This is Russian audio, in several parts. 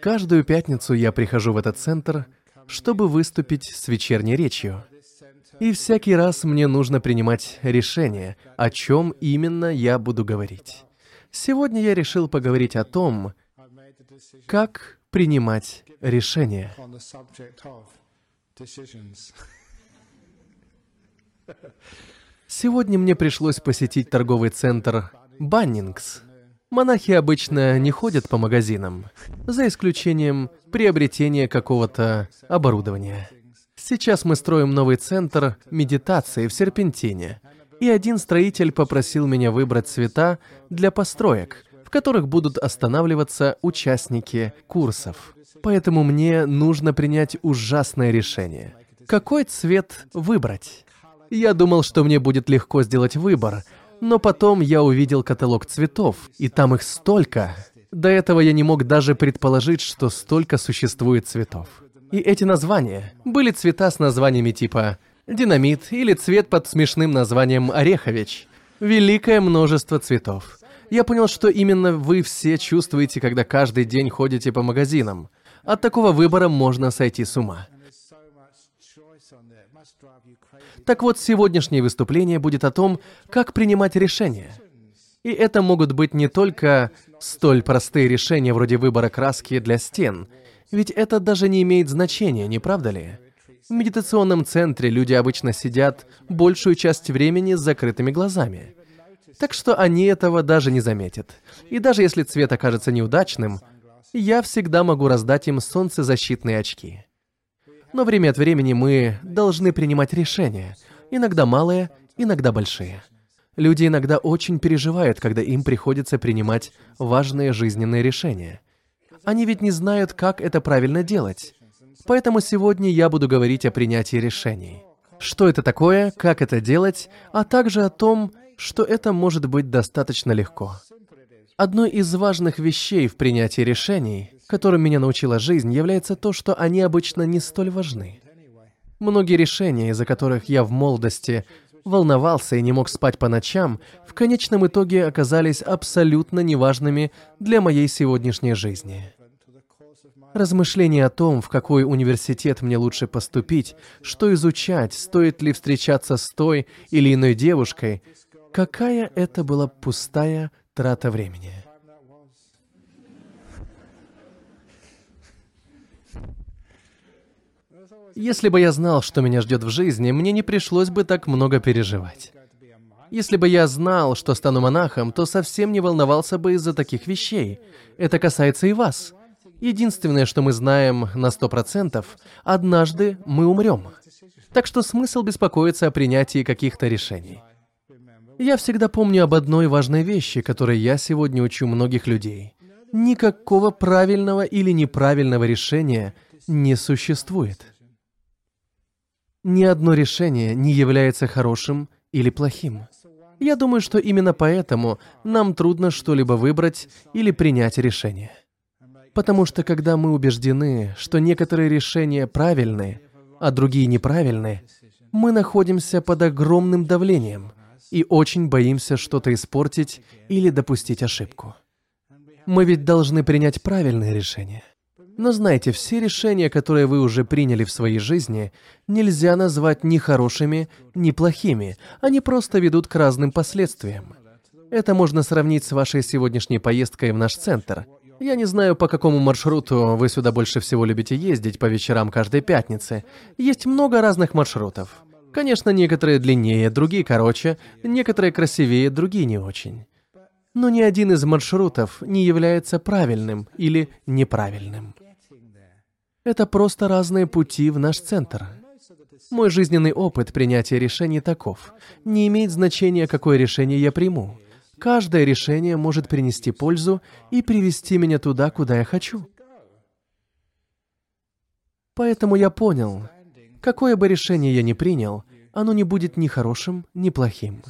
Каждую пятницу я прихожу в этот центр, чтобы выступить с вечерней речью. И всякий раз мне нужно принимать решение, о чем именно я буду говорить. Сегодня я решил поговорить о том, как принимать решения. Сегодня мне пришлось посетить торговый центр Баннингс. Монахи обычно не ходят по магазинам, за исключением приобретения какого-то оборудования. Сейчас мы строим новый центр медитации в Серпентине, и один строитель попросил меня выбрать цвета для построек, в которых будут останавливаться участники курсов. Поэтому мне нужно принять ужасное решение. Какой цвет выбрать? Я думал, что мне будет легко сделать выбор, но потом я увидел каталог цветов, и там их столько. До этого я не мог даже предположить, что столько существует цветов. И эти названия были цвета с названиями типа «Динамит» или цвет под смешным названием «Орехович». Великое множество цветов. Я понял, что именно вы все чувствуете, когда каждый день ходите по магазинам. От такого выбора можно сойти с ума. Так вот, сегодняшнее выступление будет о том, как принимать решения. И это могут быть не только столь простые решения вроде выбора краски для стен, ведь это даже не имеет значения, не правда ли? В медитационном центре люди обычно сидят большую часть времени с закрытыми глазами. Так что они этого даже не заметят. И даже если цвет окажется неудачным, я всегда могу раздать им солнцезащитные очки. Но время от времени мы должны принимать решения. Иногда малые, иногда большие. Люди иногда очень переживают, когда им приходится принимать важные жизненные решения. Они ведь не знают, как это правильно делать. Поэтому сегодня я буду говорить о принятии решений. Что это такое, как это делать, а также о том, что это может быть достаточно легко. Одной из важных вещей в принятии решений, которым меня научила жизнь, является то, что они обычно не столь важны. Многие решения, из-за которых я в молодости волновался и не мог спать по ночам, в конечном итоге оказались абсолютно неважными для моей сегодняшней жизни. Размышления о том, в какой университет мне лучше поступить, что изучать, стоит ли встречаться с той или иной девушкой, какая это была пустая трата времени. Если бы я знал, что меня ждет в жизни, мне не пришлось бы так много переживать. Если бы я знал, что стану монахом, то совсем не волновался бы из-за таких вещей. Это касается и вас. Единственное, что мы знаем на 100%, однажды мы умрем. Так что смысл беспокоиться о принятии каких-то решений. Я всегда помню об одной важной вещи, которой я сегодня учу многих людей. Никакого правильного или неправильного решения не существует. Ни одно решение не является хорошим или плохим. Я думаю, что именно поэтому нам трудно что-либо выбрать или принять решение. Потому что когда мы убеждены, что некоторые решения правильны, а другие неправильны, мы находимся под огромным давлением и очень боимся что-то испортить или допустить ошибку. Мы ведь должны принять правильное решение. Но знаете, все решения, которые вы уже приняли в своей жизни, нельзя назвать ни хорошими, ни плохими. Они просто ведут к разным последствиям. Это можно сравнить с вашей сегодняшней поездкой в наш центр. Я не знаю, по какому маршруту вы сюда больше всего любите ездить по вечерам каждой пятницы. Есть много разных маршрутов. Конечно, некоторые длиннее, другие короче, некоторые красивее, другие не очень. Но ни один из маршрутов не является правильным или неправильным. Это просто разные пути в наш центр. Мой жизненный опыт принятия решений таков. Не имеет значения, какое решение я приму. Каждое решение может принести пользу и привести меня туда, куда я хочу. Поэтому я понял, какое бы решение я ни принял, оно не будет ни хорошим, ни плохим.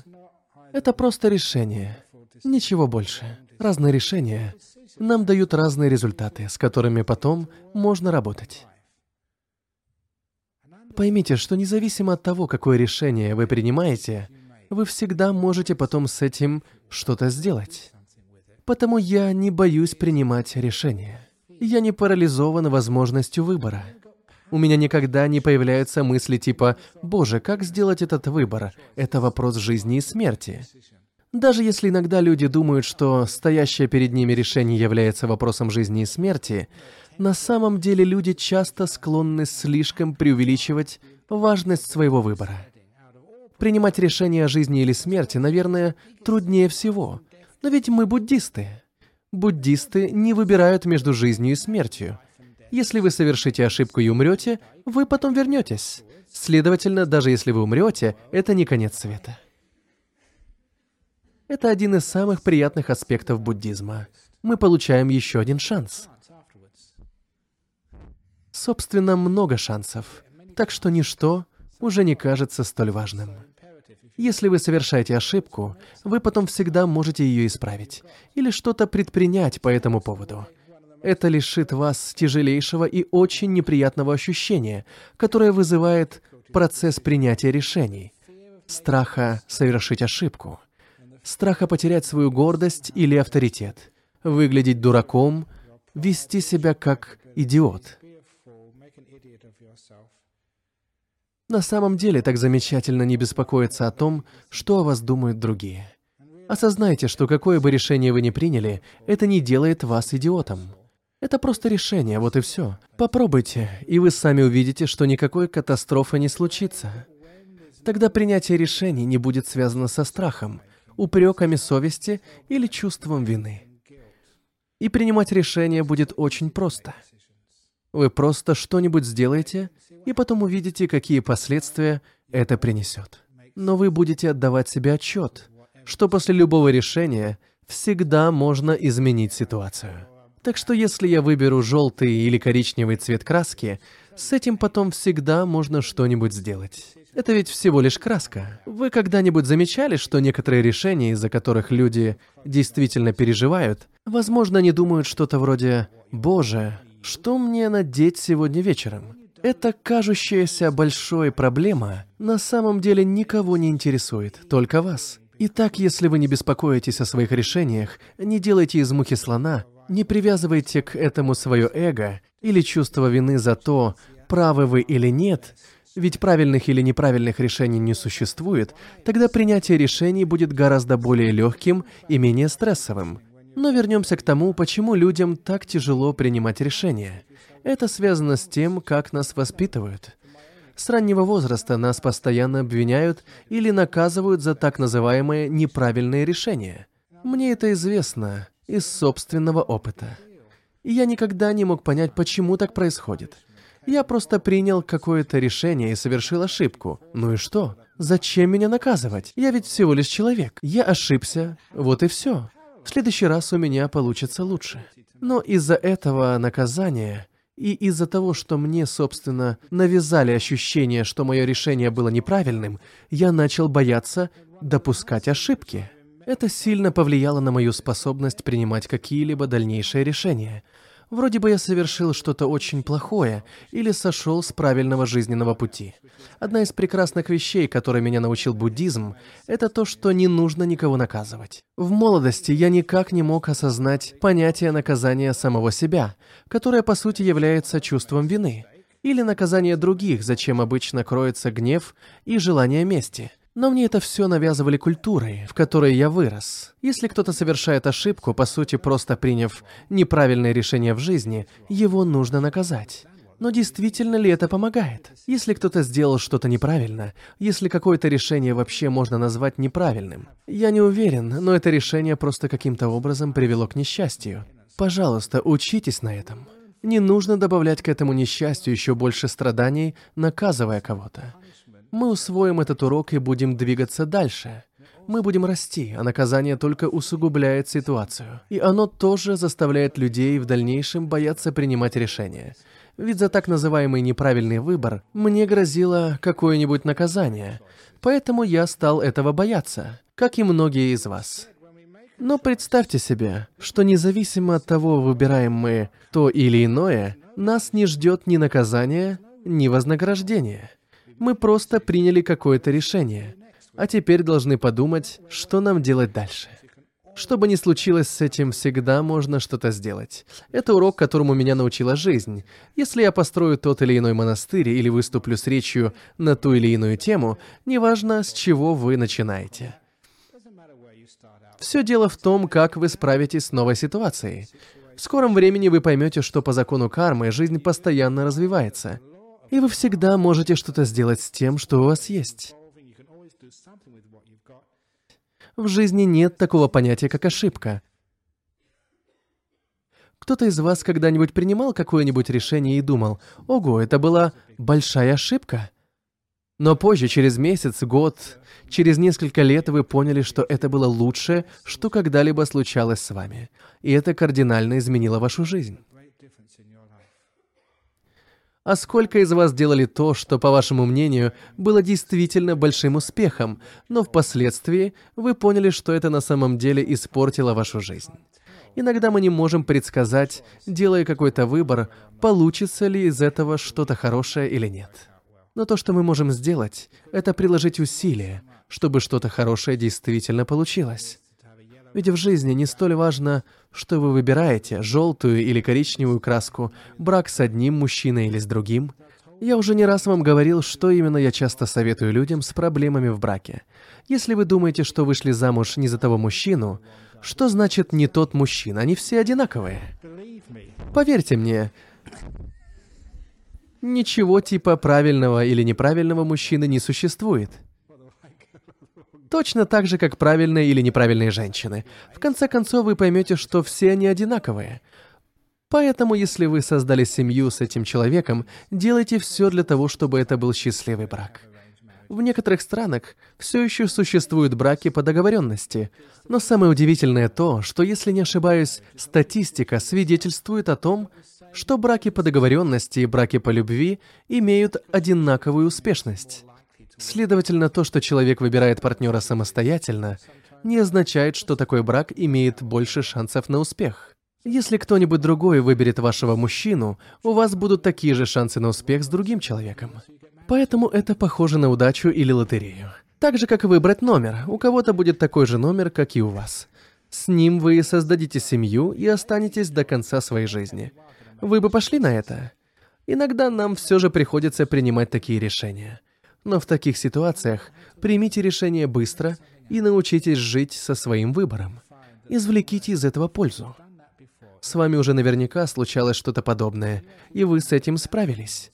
Это просто решение. Ничего больше. Разные решения нам дают разные результаты, с которыми потом можно работать. Поймите, что независимо от того, какое решение вы принимаете, вы всегда можете потом с этим что-то сделать. Потому я не боюсь принимать решения. Я не парализован возможностью выбора. У меня никогда не появляются мысли типа «Боже, как сделать этот выбор? Это вопрос жизни и смерти». Даже если иногда люди думают, что стоящее перед ними решение является вопросом жизни и смерти, на самом деле люди часто склонны слишком преувеличивать важность своего выбора. Принимать решение о жизни или смерти, наверное, труднее всего. Но ведь мы буддисты. Буддисты не выбирают между жизнью и смертью. Если вы совершите ошибку и умрете, вы потом вернетесь. Следовательно, даже если вы умрете, это не конец света. Это один из самых приятных аспектов буддизма. Мы получаем еще один шанс. Собственно, много шансов. Так что ничто уже не кажется столь важным. Если вы совершаете ошибку, вы потом всегда можете ее исправить или что-то предпринять по этому поводу. Это лишит вас тяжелейшего и очень неприятного ощущения, которое вызывает процесс принятия решений, страха совершить ошибку, страха потерять свою гордость или авторитет, выглядеть дураком, вести себя как идиот. На самом деле так замечательно не беспокоиться о том, что о вас думают другие. Осознайте, что какое бы решение вы ни приняли, это не делает вас идиотом. Это просто решение, вот и все. Попробуйте, и вы сами увидите, что никакой катастрофы не случится. Тогда принятие решений не будет связано со страхом, упреками совести или чувством вины. И принимать решение будет очень просто. Вы просто что-нибудь сделаете, и потом увидите, какие последствия это принесет. Но вы будете отдавать себе отчет, что после любого решения всегда можно изменить ситуацию. Так что если я выберу желтый или коричневый цвет краски, с этим потом всегда можно что-нибудь сделать. Это ведь всего лишь краска. Вы когда-нибудь замечали, что некоторые решения, из-за которых люди действительно переживают, возможно, они думают что-то вроде «Боже, что мне надеть сегодня вечером?» Эта кажущаяся большой проблема на самом деле никого не интересует, только вас. Итак, если вы не беспокоитесь о своих решениях, не делайте из мухи слона, не привязывайте к этому свое эго или чувство вины за то, правы вы или нет, ведь правильных или неправильных решений не существует, тогда принятие решений будет гораздо более легким и менее стрессовым. Но вернемся к тому, почему людям так тяжело принимать решения. Это связано с тем, как нас воспитывают. С раннего возраста нас постоянно обвиняют или наказывают за так называемые неправильные решения. Мне это известно из собственного опыта. И я никогда не мог понять, почему так происходит. Я просто принял какое-то решение и совершил ошибку. Ну и что? Зачем меня наказывать? Я ведь всего лишь человек. Я ошибся. Вот и все. В следующий раз у меня получится лучше. Но из-за этого наказания и из-за того, что мне, собственно, навязали ощущение, что мое решение было неправильным, я начал бояться допускать ошибки. Это сильно повлияло на мою способность принимать какие-либо дальнейшие решения. Вроде бы я совершил что-то очень плохое или сошел с правильного жизненного пути. Одна из прекрасных вещей, которой меня научил буддизм, это то, что не нужно никого наказывать. В молодости я никак не мог осознать понятие наказания самого себя, которое по сути является чувством вины, или наказание других, за чем обычно кроется гнев и желание мести. Но мне это все навязывали культурой, в которой я вырос. Если кто-то совершает ошибку, по сути, просто приняв неправильное решение в жизни, его нужно наказать. Но действительно ли это помогает? Если кто-то сделал что-то неправильно, если какое-то решение вообще можно назвать неправильным, я не уверен, но это решение просто каким-то образом привело к несчастью. Пожалуйста, учитесь на этом. Не нужно добавлять к этому несчастью еще больше страданий, наказывая кого-то. Мы усвоим этот урок и будем двигаться дальше. Мы будем расти, а наказание только усугубляет ситуацию. И оно тоже заставляет людей в дальнейшем бояться принимать решения. Ведь за так называемый неправильный выбор мне грозило какое-нибудь наказание. Поэтому я стал этого бояться, как и многие из вас. Но представьте себе, что независимо от того, выбираем мы то или иное, нас не ждет ни наказание, ни вознаграждение. Мы просто приняли какое-то решение, а теперь должны подумать, что нам делать дальше. Что бы ни случилось с этим, всегда можно что-то сделать. Это урок, которому меня научила жизнь. Если я построю тот или иной монастырь или выступлю с речью на ту или иную тему, неважно, с чего вы начинаете. Все дело в том, как вы справитесь с новой ситуацией. В скором времени вы поймете, что по закону кармы жизнь постоянно развивается. И вы всегда можете что-то сделать с тем, что у вас есть. В жизни нет такого понятия, как ошибка. Кто-то из вас когда-нибудь принимал какое-нибудь решение и думал: «Ого, это была большая ошибка». Но позже, через месяц, год, через несколько лет вы поняли, что это было лучшее, что когда-либо случалось с вами. И это кардинально изменило вашу жизнь. А сколько из вас делали то, что, по вашему мнению, было действительно большим успехом, но впоследствии вы поняли, что это на самом деле испортило вашу жизнь? Иногда мы не можем предсказать, делая какой-то выбор, получится ли из этого что-то хорошее или нет. Но то, что мы можем сделать, это приложить усилия, чтобы что-то хорошее действительно получилось. Ведь в жизни не столь важно, что вы выбираете, желтую или коричневую краску, брак с одним мужчиной или с другим. Я уже не раз вам говорил, что именно я часто советую людям с проблемами в браке. Если вы думаете, что вышли замуж не за того мужчину, что значит не тот мужчина? Они все одинаковые. Поверьте мне, ничего типа правильного или неправильного мужчины не существует. Точно так же, как правильные или неправильные женщины. В конце концов, вы поймете, что все они одинаковые. Поэтому, если вы создали семью с этим человеком, делайте все для того, чтобы это был счастливый брак. В некоторых странах все еще существуют браки по договоренности. Но самое удивительное то, что, если не ошибаюсь, статистика свидетельствует о том, что браки по договоренности и браки по любви имеют одинаковую успешность. Следовательно, то, что человек выбирает партнера самостоятельно, не означает, что такой брак имеет больше шансов на успех. Если кто-нибудь другой выберет вашего мужчину, у вас будут такие же шансы на успех с другим человеком. Поэтому это похоже на удачу или лотерею. Так же, как и выбрать номер. У кого-то будет такой же номер, как и у вас. С ним вы создадите семью и останетесь до конца своей жизни. Вы бы пошли на это? Иногда нам все же приходится принимать такие решения. Но в таких ситуациях примите решение быстро и научитесь жить со своим выбором. Извлеките из этого пользу. С вами уже наверняка случалось что-то подобное, и вы с этим справились.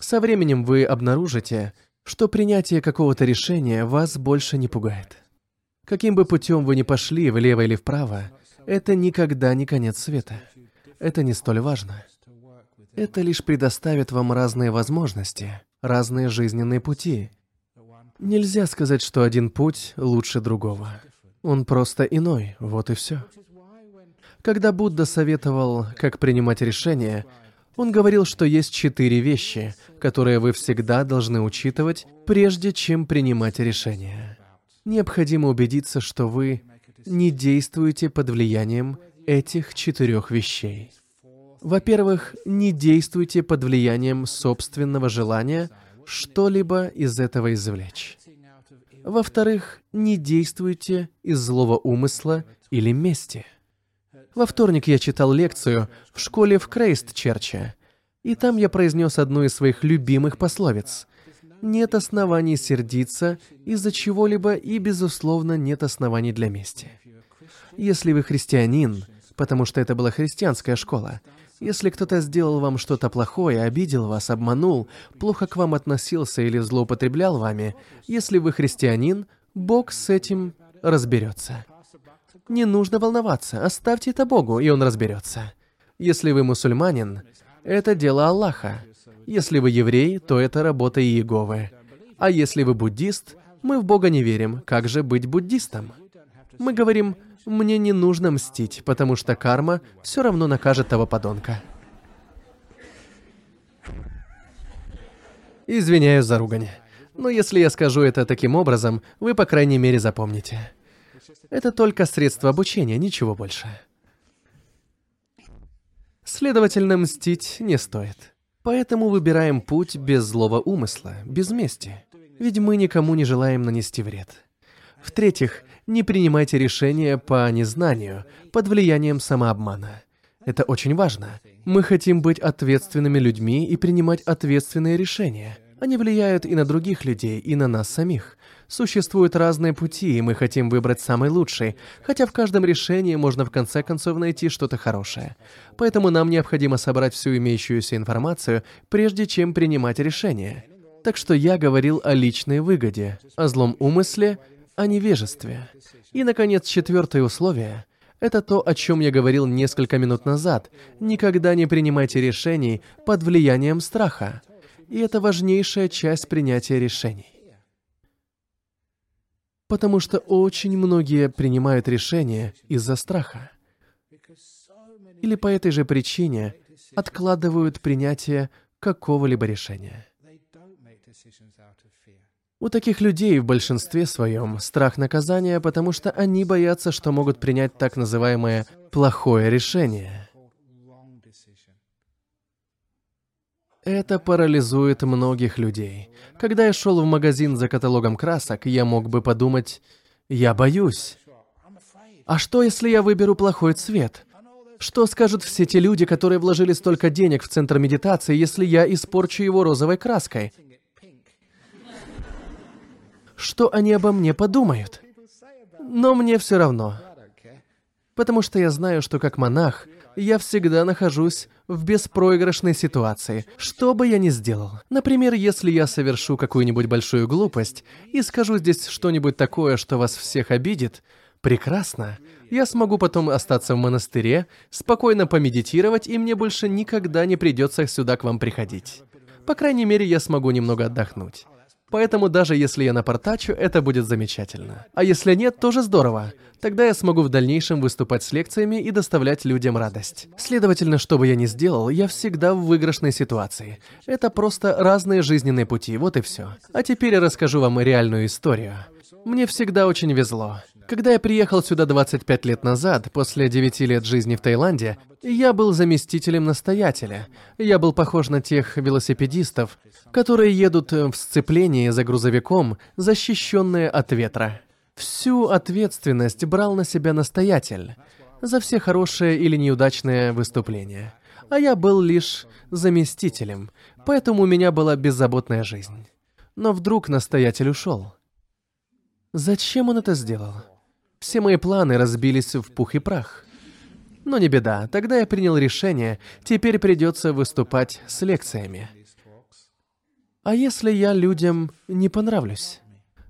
Со временем вы обнаружите, что принятие какого-то решения вас больше не пугает. Каким бы путем вы ни пошли, влево или вправо, это никогда не конец света. Это не столь важно. Это лишь предоставит вам разные возможности, разные жизненные пути. Нельзя сказать, что один путь лучше другого. Он просто иной, вот и все. Когда Будда советовал, как принимать решения, он говорил, что есть 4 вещи, которые вы всегда должны учитывать, прежде чем принимать решение. Необходимо убедиться, что вы не действуете под влиянием этих 4 вещей. Во-первых, не действуйте под влиянием собственного желания что-либо из этого извлечь. Во-вторых, не действуйте из злого умысла или мести. Во вторник я читал лекцию в школе в Крайстчерче, и там я произнес одну из своих любимых пословиц: «Нет оснований сердиться из-за чего-либо, и, безусловно, нет оснований для мести». Если вы христианин, потому что это была христианская школа, если кто-то сделал вам что-то плохое, обидел вас, обманул, плохо к вам относился или злоупотреблял вами, если вы христианин, Бог с этим разберется. Не нужно волноваться, оставьте это Богу, и Он разберется. Если вы мусульманин, это дело Аллаха. Если вы еврей, то это работа Иеговы. А если вы буддист, мы в Бога не верим, как же быть буддистом? Мы говорим: «Мне не нужно мстить, потому что карма все равно накажет того подонка». Извиняюсь за ругань. Но если я скажу это таким образом, вы, по крайней мере, запомните. Это только средство обучения, ничего больше. Следовательно, мстить не стоит. Поэтому выбираем путь без злого умысла, без мести. Ведь мы никому не желаем нанести вред. В-третьих, не принимайте решения по незнанию, под влиянием самообмана. Это очень важно. Мы хотим быть ответственными людьми и принимать ответственные решения. Они влияют и на других людей, и на нас самих. Существуют разные пути, и мы хотим выбрать самый лучший, хотя в каждом решении можно в конце концов найти что-то хорошее. Поэтому нам необходимо собрать всю имеющуюся информацию, прежде чем принимать решение. Так что я говорил о личной выгоде, о злом умысле, о невежестве. И, наконец, четвертое условие. Это то, о чем я говорил несколько минут назад. Никогда не принимайте решений под влиянием страха. И это важнейшая часть принятия решений. Потому что очень многие принимают решения из-за страха. Или по этой же причине откладывают принятие какого-либо решения. У таких людей в большинстве своем страх наказания, потому что они боятся, что могут принять так называемое «плохое решение». Это парализует многих людей. Когда я шел в магазин за каталогом красок, я мог бы подумать: «Я боюсь. А что, если я выберу плохой цвет? Что скажут все те люди, которые вложили столько денег в центр медитации, если я испорчу его розовой краской? Что они обо мне подумают?» Но мне все равно. Потому что я знаю, что как монах я всегда нахожусь в беспроигрышной ситуации, что бы я ни сделал. Например, если я совершу какую-нибудь большую глупость и скажу здесь что-нибудь такое, что вас всех обидит, прекрасно. Я смогу потом остаться в монастыре, спокойно помедитировать, и мне больше никогда не придется сюда к вам приходить. По крайней мере, я смогу немного отдохнуть. Поэтому даже если я напортачу, это будет замечательно. А если нет, тоже здорово. Тогда я смогу в дальнейшем выступать с лекциями и доставлять людям радость. Следовательно, что бы я ни сделал, я всегда в выигрышной ситуации. Это просто разные жизненные пути, вот и все. А теперь я расскажу вам реальную историю. Мне всегда очень везло. Когда я приехал сюда 25 лет назад, после 9 лет жизни в Таиланде, я был заместителем настоятеля. Я был похож на тех велосипедистов, которые едут в сцеплении за грузовиком, защищенные от ветра. Всю ответственность брал на себя настоятель за все хорошие или неудачные выступления. А я был лишь заместителем, поэтому у меня была беззаботная жизнь. Но вдруг настоятель ушел. Зачем он это сделал? Все мои планы разбились в пух и прах. Но не беда, тогда я принял решение, теперь придется выступать с лекциями. А если я людям не понравлюсь?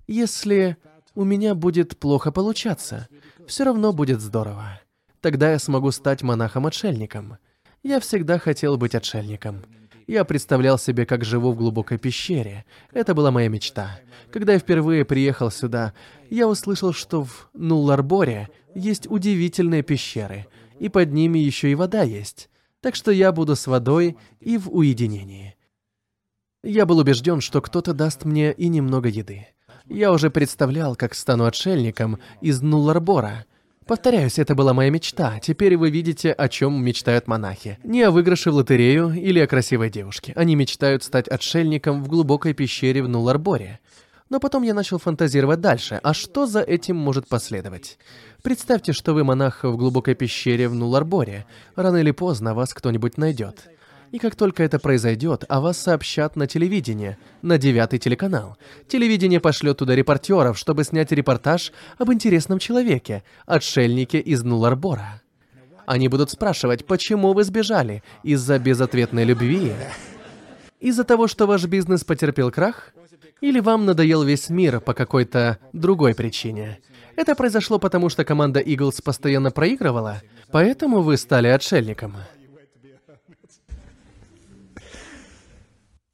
Если у меня будет плохо получаться, все равно будет здорово. Тогда я смогу стать монахом-отшельником. Я всегда хотел быть отшельником. Я представлял себе, как живу в глубокой пещере. Это была моя мечта. Когда я впервые приехал сюда, я услышал, что в Налларборе есть удивительные пещеры, и под ними еще и вода есть. Так что я буду с водой и в уединении. Я был убежден, что кто-то даст мне и немного еды. Я уже представлял, как стану отшельником из Налларбора. Повторяюсь, это была моя мечта. Теперь вы видите, о чем мечтают монахи. Не о выигрыше в лотерею или о красивой девушке. Они мечтают стать отшельником в глубокой пещере в Налларборе. Но потом я начал фантазировать дальше. А что за этим может последовать? Представьте, что вы монах в глубокой пещере в Налларборе. Рано или поздно вас кто-нибудь найдет. И как только это произойдет, о вас сообщат на телевидении, на 9-й телеканал. Телевидение пошлет туда репортеров, чтобы снять репортаж об интересном человеке, отшельнике из Налларбора. Они будут спрашивать, почему вы сбежали? Из-за безответной любви? Из-за того, что ваш бизнес потерпел крах? Или вам надоел весь мир по какой-то другой причине? Это произошло потому, что команда Иглс постоянно проигрывала, поэтому вы стали отшельником.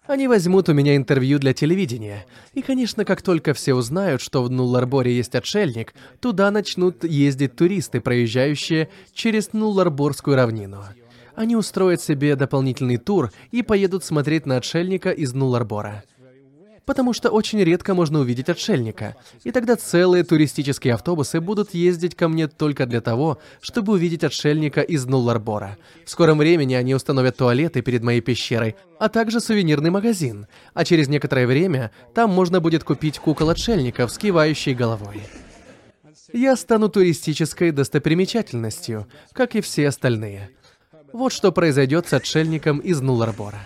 Они возьмут у меня интервью для телевидения. И, конечно, как только все узнают, что в Налларборе есть отшельник, туда начнут ездить туристы, проезжающие через Налларборскую равнину. Они устроят себе дополнительный тур и поедут смотреть на отшельника из Налларбора. Потому что очень редко можно увидеть отшельника. И тогда целые туристические автобусы будут ездить ко мне только для того, чтобы увидеть отшельника из Налларбора. В скором времени они установят туалеты перед моей пещерой, а также сувенирный магазин. А через некоторое время там можно будет купить кукол отшельников с кивающей головой. я стану туристической достопримечательностью, как и все остальные. Вот что произойдет с отшельником из Налларбора.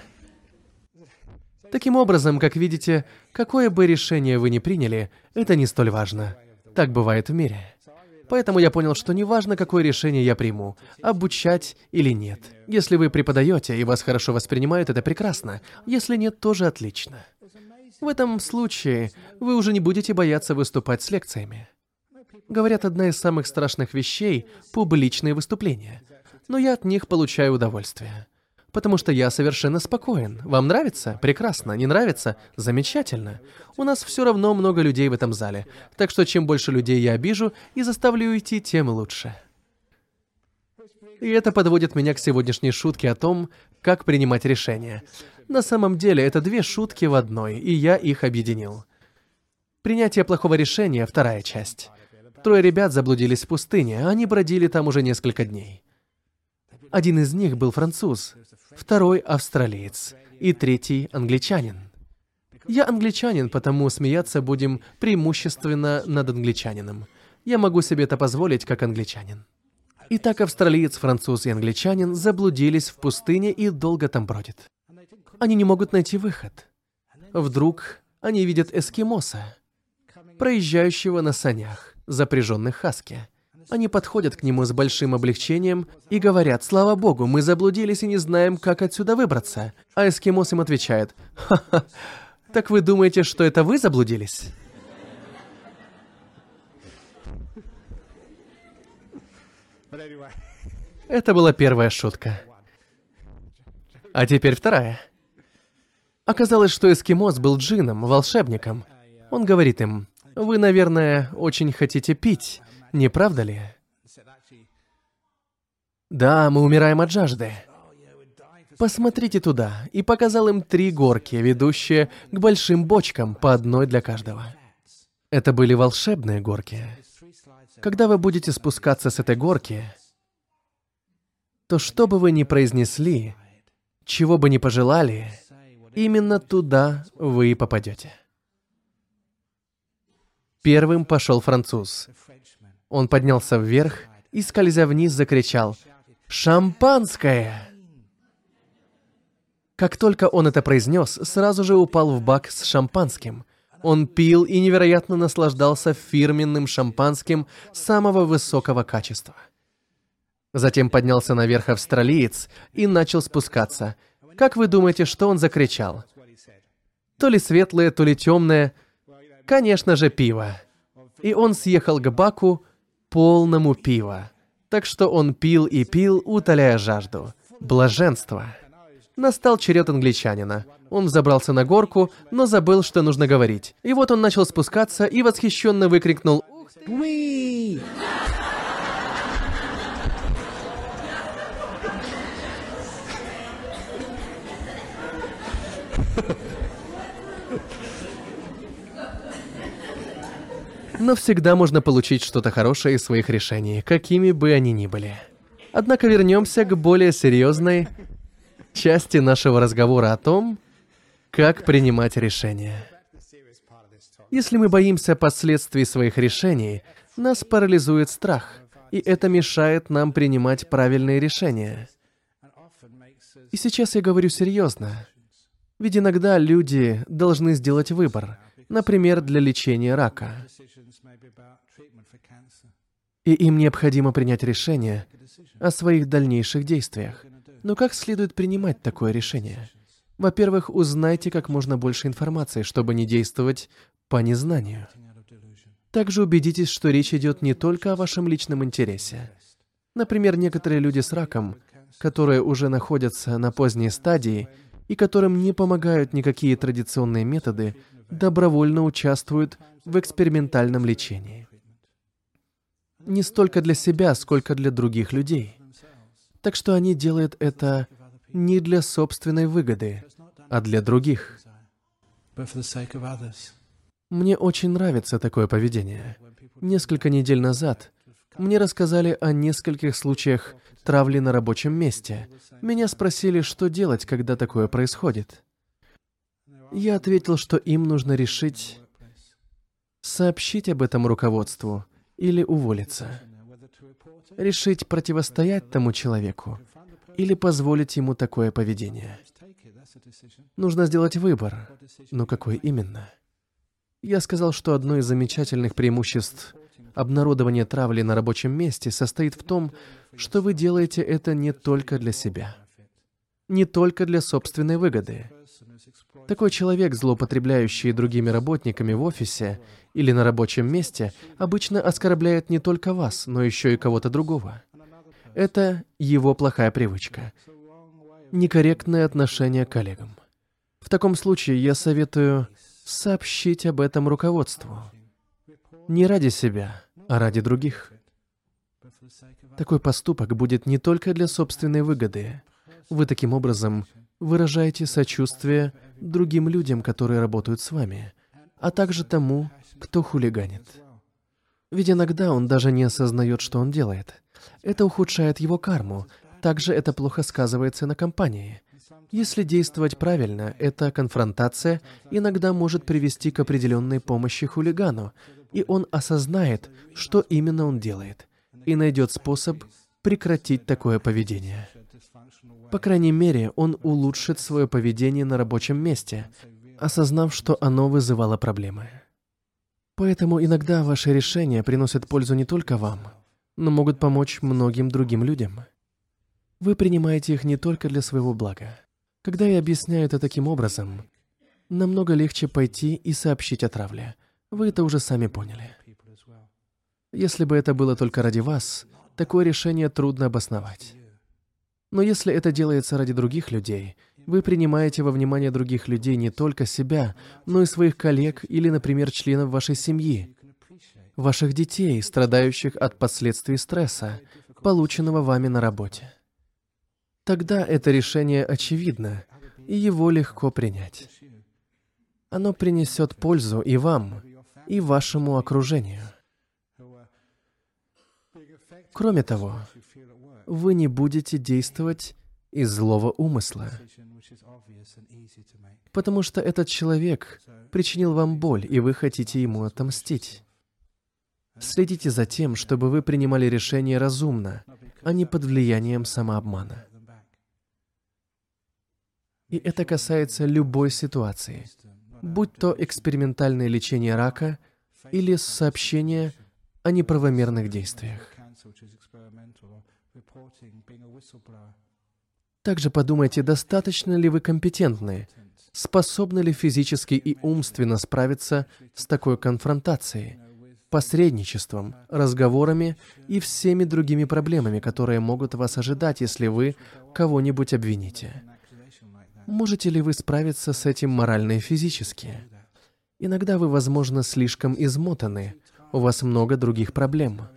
Таким образом, как видите, какое бы решение вы ни приняли, это не столь важно. Так бывает в мире. Поэтому я понял, что неважно, какое решение я приму, обучать или нет. Если вы преподаете и вас хорошо воспринимают, это прекрасно. Если нет, тоже отлично. В этом случае вы уже не будете бояться выступать с лекциями. Говорят, одна из самых страшных вещей – публичные выступления. Но я от них получаю удовольствие. Потому что я совершенно спокоен. Вам нравится? Прекрасно. Не нравится? Замечательно. У нас все равно много людей в этом зале. Так что чем больше людей я обижу и заставлю уйти, тем лучше. И это подводит меня к сегодняшней шутке о том, как принимать решения. На самом деле это две шутки в одной, и я их объединил. Принятие плохого решения – вторая часть. Трое ребят заблудились в пустыне, они бродили там уже несколько дней. Один из них был француз, второй – австралиец, и третий – англичанин. Я англичанин, потому смеяться будем преимущественно над англичанином. Я могу себе это позволить, как англичанин. Итак, австралиец, француз и англичанин заблудились в пустыне и долго там бродят. Они не могут найти выход. Вдруг они видят эскимоса, проезжающего на санях, запряженных хаски. Они подходят к нему с большим облегчением и говорят: «Слава Богу, мы заблудились и не знаем, как отсюда выбраться». А эскимос им отвечает: «Ха-ха, так вы думаете, что это вы заблудились?» Это была первая шутка. А теперь вторая. Оказалось, что эскимос был джинном, волшебником. Он говорит им: «Вы, наверное, очень хотите пить, не правда ли?» «Да, мы умираем от жажды». «Посмотрите туда», и показал им три горки, ведущие к большим бочкам, по одной для каждого. Это были волшебные горки. Когда вы будете спускаться с этой горки, то что бы вы ни произнесли, чего бы ни пожелали, именно туда вы и попадете. Первым пошел француз. Он поднялся вверх и, скользя вниз, закричал: «Шампанское!» Как только он это произнес, сразу же упал в бак с шампанским. Он пил и невероятно наслаждался фирменным шампанским самого высокого качества. Затем поднялся наверх австралиец и начал спускаться. Как вы думаете, что он закричал? То ли светлое, то ли темное. Конечно же, пиво. И он съехал к баку, полному пива. Так что он пил и пил, утоляя жажду. Блаженство. Настал черед англичанина. Он взобрался на горку, но забыл, что нужно говорить. И вот он начал спускаться и восхищенно выкрикнул: «Уи!» Но всегда можно получить что-то хорошее из своих решений, какими бы они ни были. Однако вернемся к более серьезной части нашего разговора о том, как принимать решения. Если мы боимся последствий своих решений, нас парализует страх, и это мешает нам принимать правильные решения. И сейчас я говорю серьезно, ведь иногда люди должны сделать выбор, например, для лечения рака. И им необходимо принять решение о своих дальнейших действиях. Но как следует принимать такое решение? Во-первых, узнайте как можно больше информации, чтобы не действовать по незнанию. Также убедитесь, что речь идет не только о вашем личном интересе. Например, некоторые люди с раком, которые уже находятся на поздней стадии и которым не помогают никакие традиционные методы, добровольно участвуют в экспериментальном лечении. Не столько для себя, сколько для других людей. Так что они делают это не для собственной выгоды, а для других. Мне очень нравится такое поведение. Несколько недель назад мне рассказали о нескольких случаях травли на рабочем месте. Меня спросили, что делать, когда такое происходит. Я ответил, что им нужно решить, сообщить об этом руководству или уволиться, решить противостоять тому человеку или позволить ему такое поведение. Нужно сделать выбор, но какой именно? Я сказал, что одно из замечательных преимуществ обнародования травли на рабочем месте состоит в том, что вы делаете это не только для себя, не только для собственной выгоды. Такой человек, злоупотребляющий другими работниками в офисе или на рабочем месте, обычно оскорбляет не только вас, но еще и кого-то другого. Это его плохая привычка. Некорректное отношение к коллегам. В таком случае я советую сообщить об этом руководству. Не ради себя, а ради других. Такой поступок будет не только для собственной выгоды. Вы таким образом выражаете сочувствие другим людям, которые работают с вами, а также тому, кто хулиганит. Ведь иногда он даже не осознает, что он делает. Это ухудшает его карму. Также это плохо сказывается на компании. Если действовать правильно, эта конфронтация иногда может привести к определенной помощи хулигану, и он осознает, что именно он делает, и найдет способ прекратить такое поведение. По крайней мере, он улучшит свое поведение на рабочем месте, осознав, что оно вызывало проблемы. Поэтому иногда ваши решения приносят пользу не только вам, но могут помочь многим другим людям. Вы принимаете их не только для своего блага. Когда я объясняю это таким образом, намного легче пойти и сообщить о травле. Вы это уже сами поняли. Если бы это было только ради вас, такое решение трудно обосновать. Но если это делается ради других людей, вы принимаете во внимание других людей не только себя, но и своих коллег или, например, членов вашей семьи, ваших детей, страдающих от последствий стресса, полученного вами на работе. Тогда это решение очевидно, и его легко принять. Оно принесет пользу и вам, и вашему окружению. Кроме того, вы не будете действовать из злого умысла, потому что этот человек причинил вам боль, и вы хотите ему отомстить. Следите за тем, чтобы вы принимали решения разумно, а не под влиянием самообмана. И это касается любой ситуации, будь то экспериментальное лечение рака или сообщение о неправомерных действиях. Также подумайте, достаточно ли вы компетентны, способны ли физически и умственно справиться с такой конфронтацией, посредничеством, разговорами и всеми другими проблемами, которые могут вас ожидать, если вы кого-нибудь обвините. Можете ли вы справиться с этим морально и физически? Иногда вы, возможно, слишком измотаны, у вас много других проблем.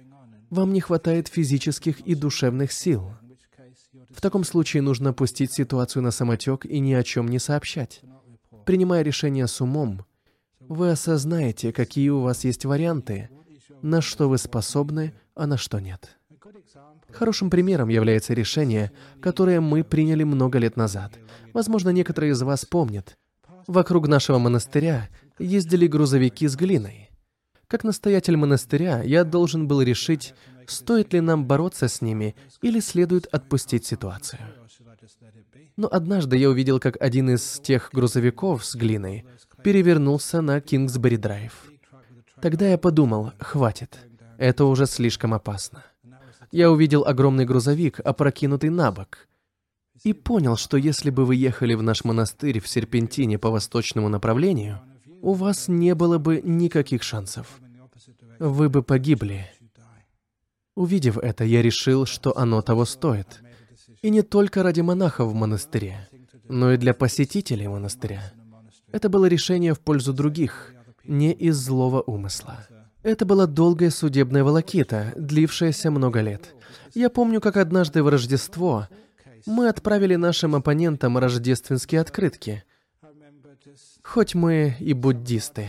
Вам не хватает физических и душевных сил. В таком случае нужно пустить ситуацию на самотек и ни о чем не сообщать. Принимая решение с умом, вы осознаете, какие у вас есть варианты, на что вы способны, а на что нет. Хорошим примером является решение, которое мы приняли много лет назад. Возможно, некоторые из вас помнят. Вокруг нашего монастыря ездили грузовики с глиной. Как настоятель монастыря, я должен был решить, стоит ли нам бороться с ними или следует отпустить ситуацию. Но однажды я увидел, как один из тех грузовиков с глиной перевернулся на Кингсбери-драйв. Тогда я подумал, хватит, это уже слишком опасно. Я увидел огромный грузовик, опрокинутый на бок, и понял, что если бы вы ехали в наш монастырь в Серпентине по восточному направлению, у вас не было бы никаких шансов. Вы бы погибли. Увидев это, я решил, что оно того стоит. И не только ради монахов в монастыре, но и для посетителей монастыря. Это было решение в пользу других, не из злого умысла. Это была долгая судебная волокита, длившаяся много лет. Я помню, как однажды в Рождество мы отправили нашим оппонентам рождественские открытки. Хоть мы и буддисты.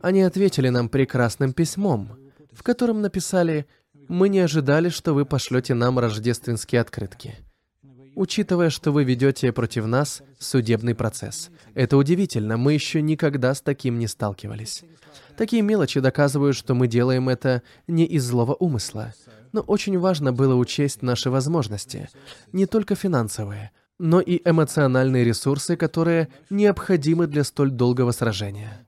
Они ответили нам прекрасным письмом, в котором написали: «Мы не ожидали, что вы пошлете нам рождественские открытки. учитывая, что вы ведете против нас судебный процесс. Это удивительно, мы еще никогда с таким не сталкивались. Такие мелочи доказывают, что мы делаем это не из злого умысла. Но очень важно было учесть наши возможности, не только финансовые, но и эмоциональные ресурсы, которые необходимы для столь долгого сражения.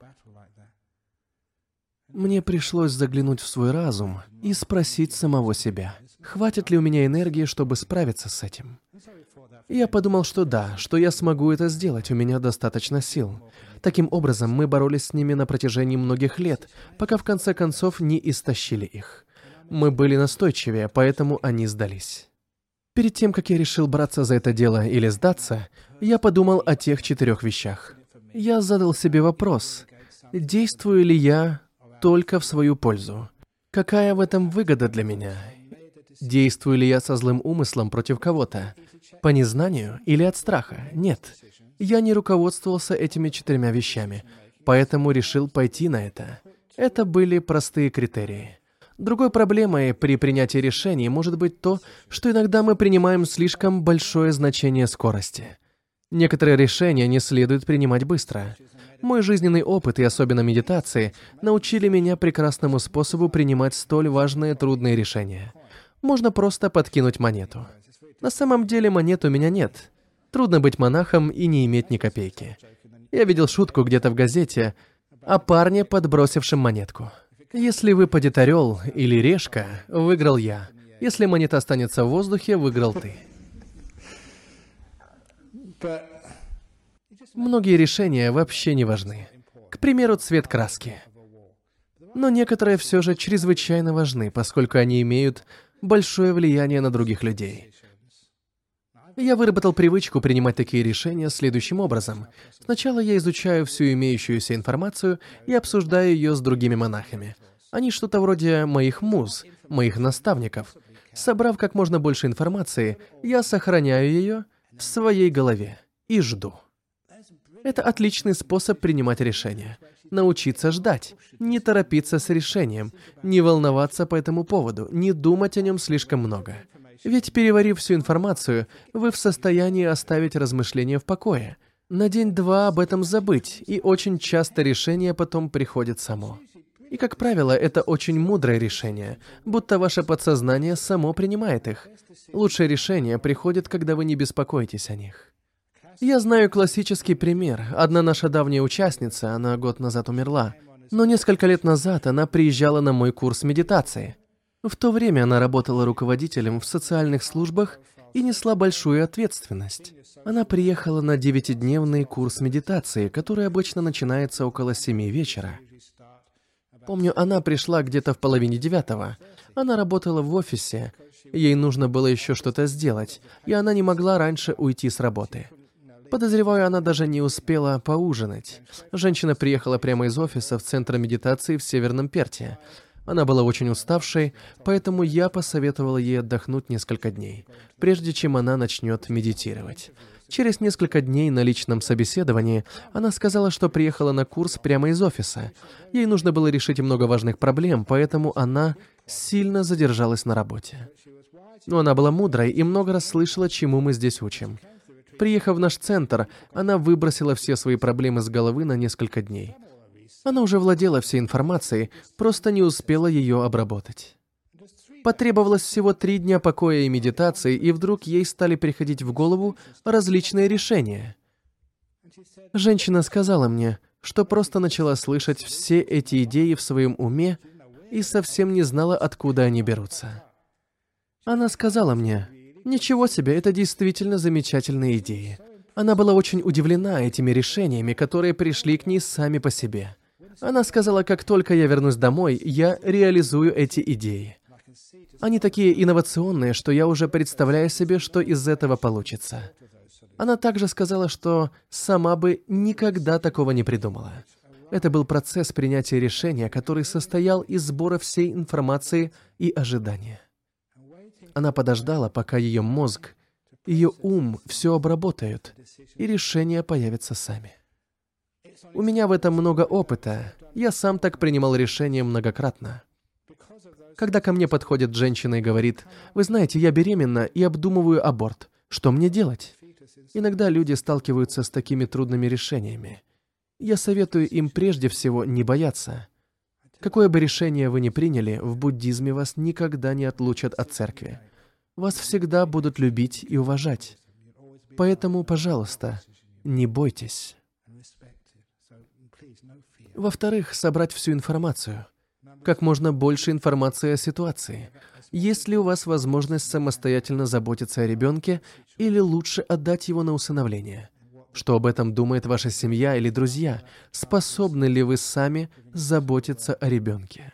Мне пришлось заглянуть в свой разум и спросить самого себя, хватит ли у меня энергии, чтобы справиться с этим. Я подумал, что да, что я смогу это сделать, у меня достаточно сил. Таким образом, мы боролись с ними на протяжении многих лет, пока в конце концов не истощили их. Мы были настойчивее, поэтому они сдались. Перед тем, как я решил браться за это дело или сдаться, я подумал о тех 4 вещах. Я задал себе вопрос, действую ли я только в свою пользу? Какая в этом выгода для меня? Действую ли я со злым умыслом против кого-то? По незнанию или от страха? Нет. Я не руководствовался этими 4 вещами, поэтому решил пойти на это. Это были простые критерии. Другой проблемой при принятии решений может быть то, что иногда мы принимаем слишком большое значение скорости. Некоторые решения не следует принимать быстро. Мой жизненный опыт и особенно медитации научили меня прекрасному способу принимать столь важные трудные решения. Можно просто подкинуть монету. На самом деле монет у меня нет. Трудно быть монахом и не иметь ни копейки. Я видел шутку где-то в газете о парне, подбросившем монетку. Если выпадет орел или решка, выиграл я. Если монета останется в воздухе, выиграл ты. Многие решения вообще не важны. К примеру, цвет краски. Но некоторые все же чрезвычайно важны, поскольку они имеют большое влияние на других людей. Я выработал привычку принимать такие решения следующим образом. Сначала я изучаю всю имеющуюся информацию и обсуждаю ее с другими монахами. Они что-то вроде моих муз, моих наставников. Собрав как можно больше информации, я сохраняю ее в своей голове и жду. Это отличный способ принимать решения. Научиться ждать, не торопиться с решением, не волноваться по этому поводу, не думать о нем слишком много. Ведь, переварив всю информацию, вы в состоянии оставить размышления в покое. На день-два об этом забыть, и очень часто решение потом приходит само. И, как правило, это очень мудрое решение, будто ваше подсознание само принимает их. Лучшее решение приходит, когда вы не беспокоитесь о них. Я знаю классический пример. Одна наша давняя участница, она год назад умерла, но несколько лет назад она приезжала на мой курс медитации. В то время она работала руководителем в социальных службах и несла большую ответственность. Она приехала на 9-дневный курс медитации, который обычно начинается около 7 вечера. Помню, она пришла где-то в половине 9. Она работала в офисе, ей нужно было еще что-то сделать, и она не могла раньше уйти с работы. Подозреваю, она даже не успела поужинать. Женщина приехала прямо из офиса в центр медитации в Северном Перте. Она была очень уставшей, поэтому я посоветовал ей отдохнуть несколько дней, прежде чем она начнет медитировать. Через несколько дней на личном собеседовании она сказала, что приехала на курс прямо из офиса. Ей нужно было решить много важных проблем, поэтому она сильно задержалась на работе. Но она была мудрой и много раз слышала, чему мы здесь учим. Приехав в наш центр, она выбросила все свои проблемы с головы на несколько дней. Она уже владела всей информацией, просто не успела ее обработать. Потребовалось всего 3 дня покоя и медитации, и вдруг ей стали приходить в голову различные решения. Женщина сказала мне, что просто начала слышать все эти идеи в своем уме и совсем не знала, откуда они берутся. Она сказала мне, «Ничего себе, это действительно замечательные идеи». Она была очень удивлена этими решениями, которые пришли к ней сами по себе. Она сказала, как только я вернусь домой, я реализую эти идеи. Они такие инновационные, что я уже представляю себе, что из этого получится. Она также сказала, что сама бы никогда такого не придумала. Это был процесс принятия решения, который состоял из сбора всей информации и ожидания. Она подождала, пока ее мозг, ее ум все обработают, и решения появятся сами. У меня в этом много опыта. Я сам так принимал решения многократно. Когда ко мне подходит женщина и говорит, «Вы знаете, я беременна и обдумываю аборт. Что мне делать? Иногда люди сталкиваются с такими трудными решениями. Я советую им прежде всего не бояться. Какое бы решение вы ни приняли, в буддизме вас никогда не отлучат от церкви. Вас всегда будут любить и уважать. Поэтому, пожалуйста, не бойтесь. Во-вторых, собрать всю информацию. Как можно больше информации о ситуации. Есть ли у вас возможность самостоятельно заботиться о ребенке или лучше отдать его на усыновление? Что об этом думает ваша семья или друзья? Способны ли вы сами заботиться о ребенке?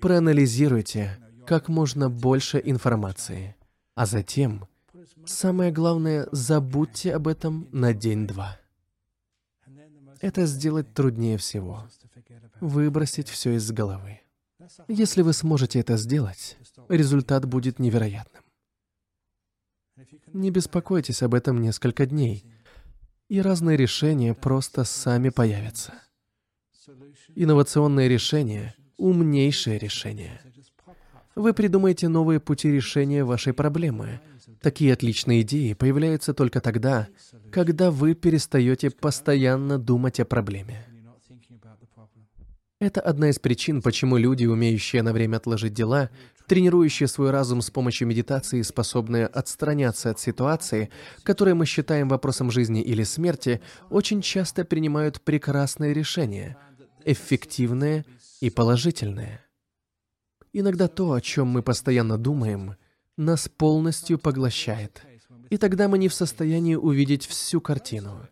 Проанализируйте как можно больше информации. А затем, самое главное, забудьте об этом на день-два. Это сделать труднее всего. Выбросить все из головы. Если вы сможете это сделать, результат будет невероятным. Не беспокойтесь об этом несколько дней, и разные решения просто сами появятся. Инновационные решения — умнейшие решения. Вы придумаете новые пути решения вашей проблемы. Такие отличные идеи появляются только тогда, когда вы перестаете постоянно думать о проблеме. Это одна из причин, почему люди, умеющие на время отложить дела, тренирующие свой разум с помощью медитации, способные отстраняться от ситуации, которые мы считаем вопросом жизни или смерти, очень часто принимают прекрасные решения, эффективные и положительные. Иногда то, о чем мы постоянно думаем, нас полностью поглощает, и тогда мы не в состоянии увидеть всю картину.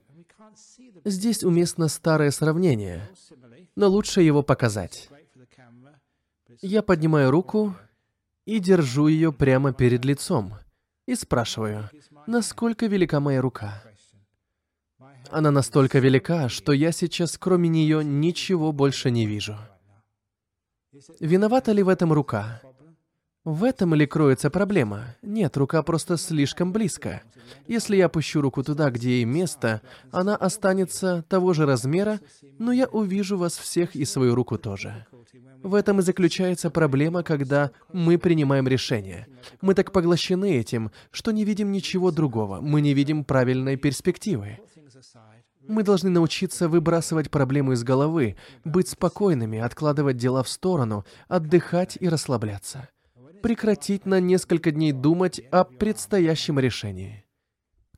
Здесь уместно старое сравнение, но лучше его показать. Я поднимаю руку и держу ее прямо перед лицом и спрашиваю, насколько велика моя рука. Она настолько велика, что я сейчас кроме нее ничего больше не вижу. Виновата ли в этом рука? В этом ли кроется проблема? Нет, рука просто слишком близко. Если я опущу руку туда, где ей место, она останется того же размера, но я увижу вас всех и свою руку тоже. В этом и заключается проблема, когда мы принимаем решение. Мы так поглощены этим, что не видим ничего другого, мы не видим правильной перспективы. Мы должны научиться выбрасывать проблему из головы, быть спокойными, откладывать дела в сторону, отдыхать и расслабляться. Прекратить на несколько дней думать о предстоящем решении.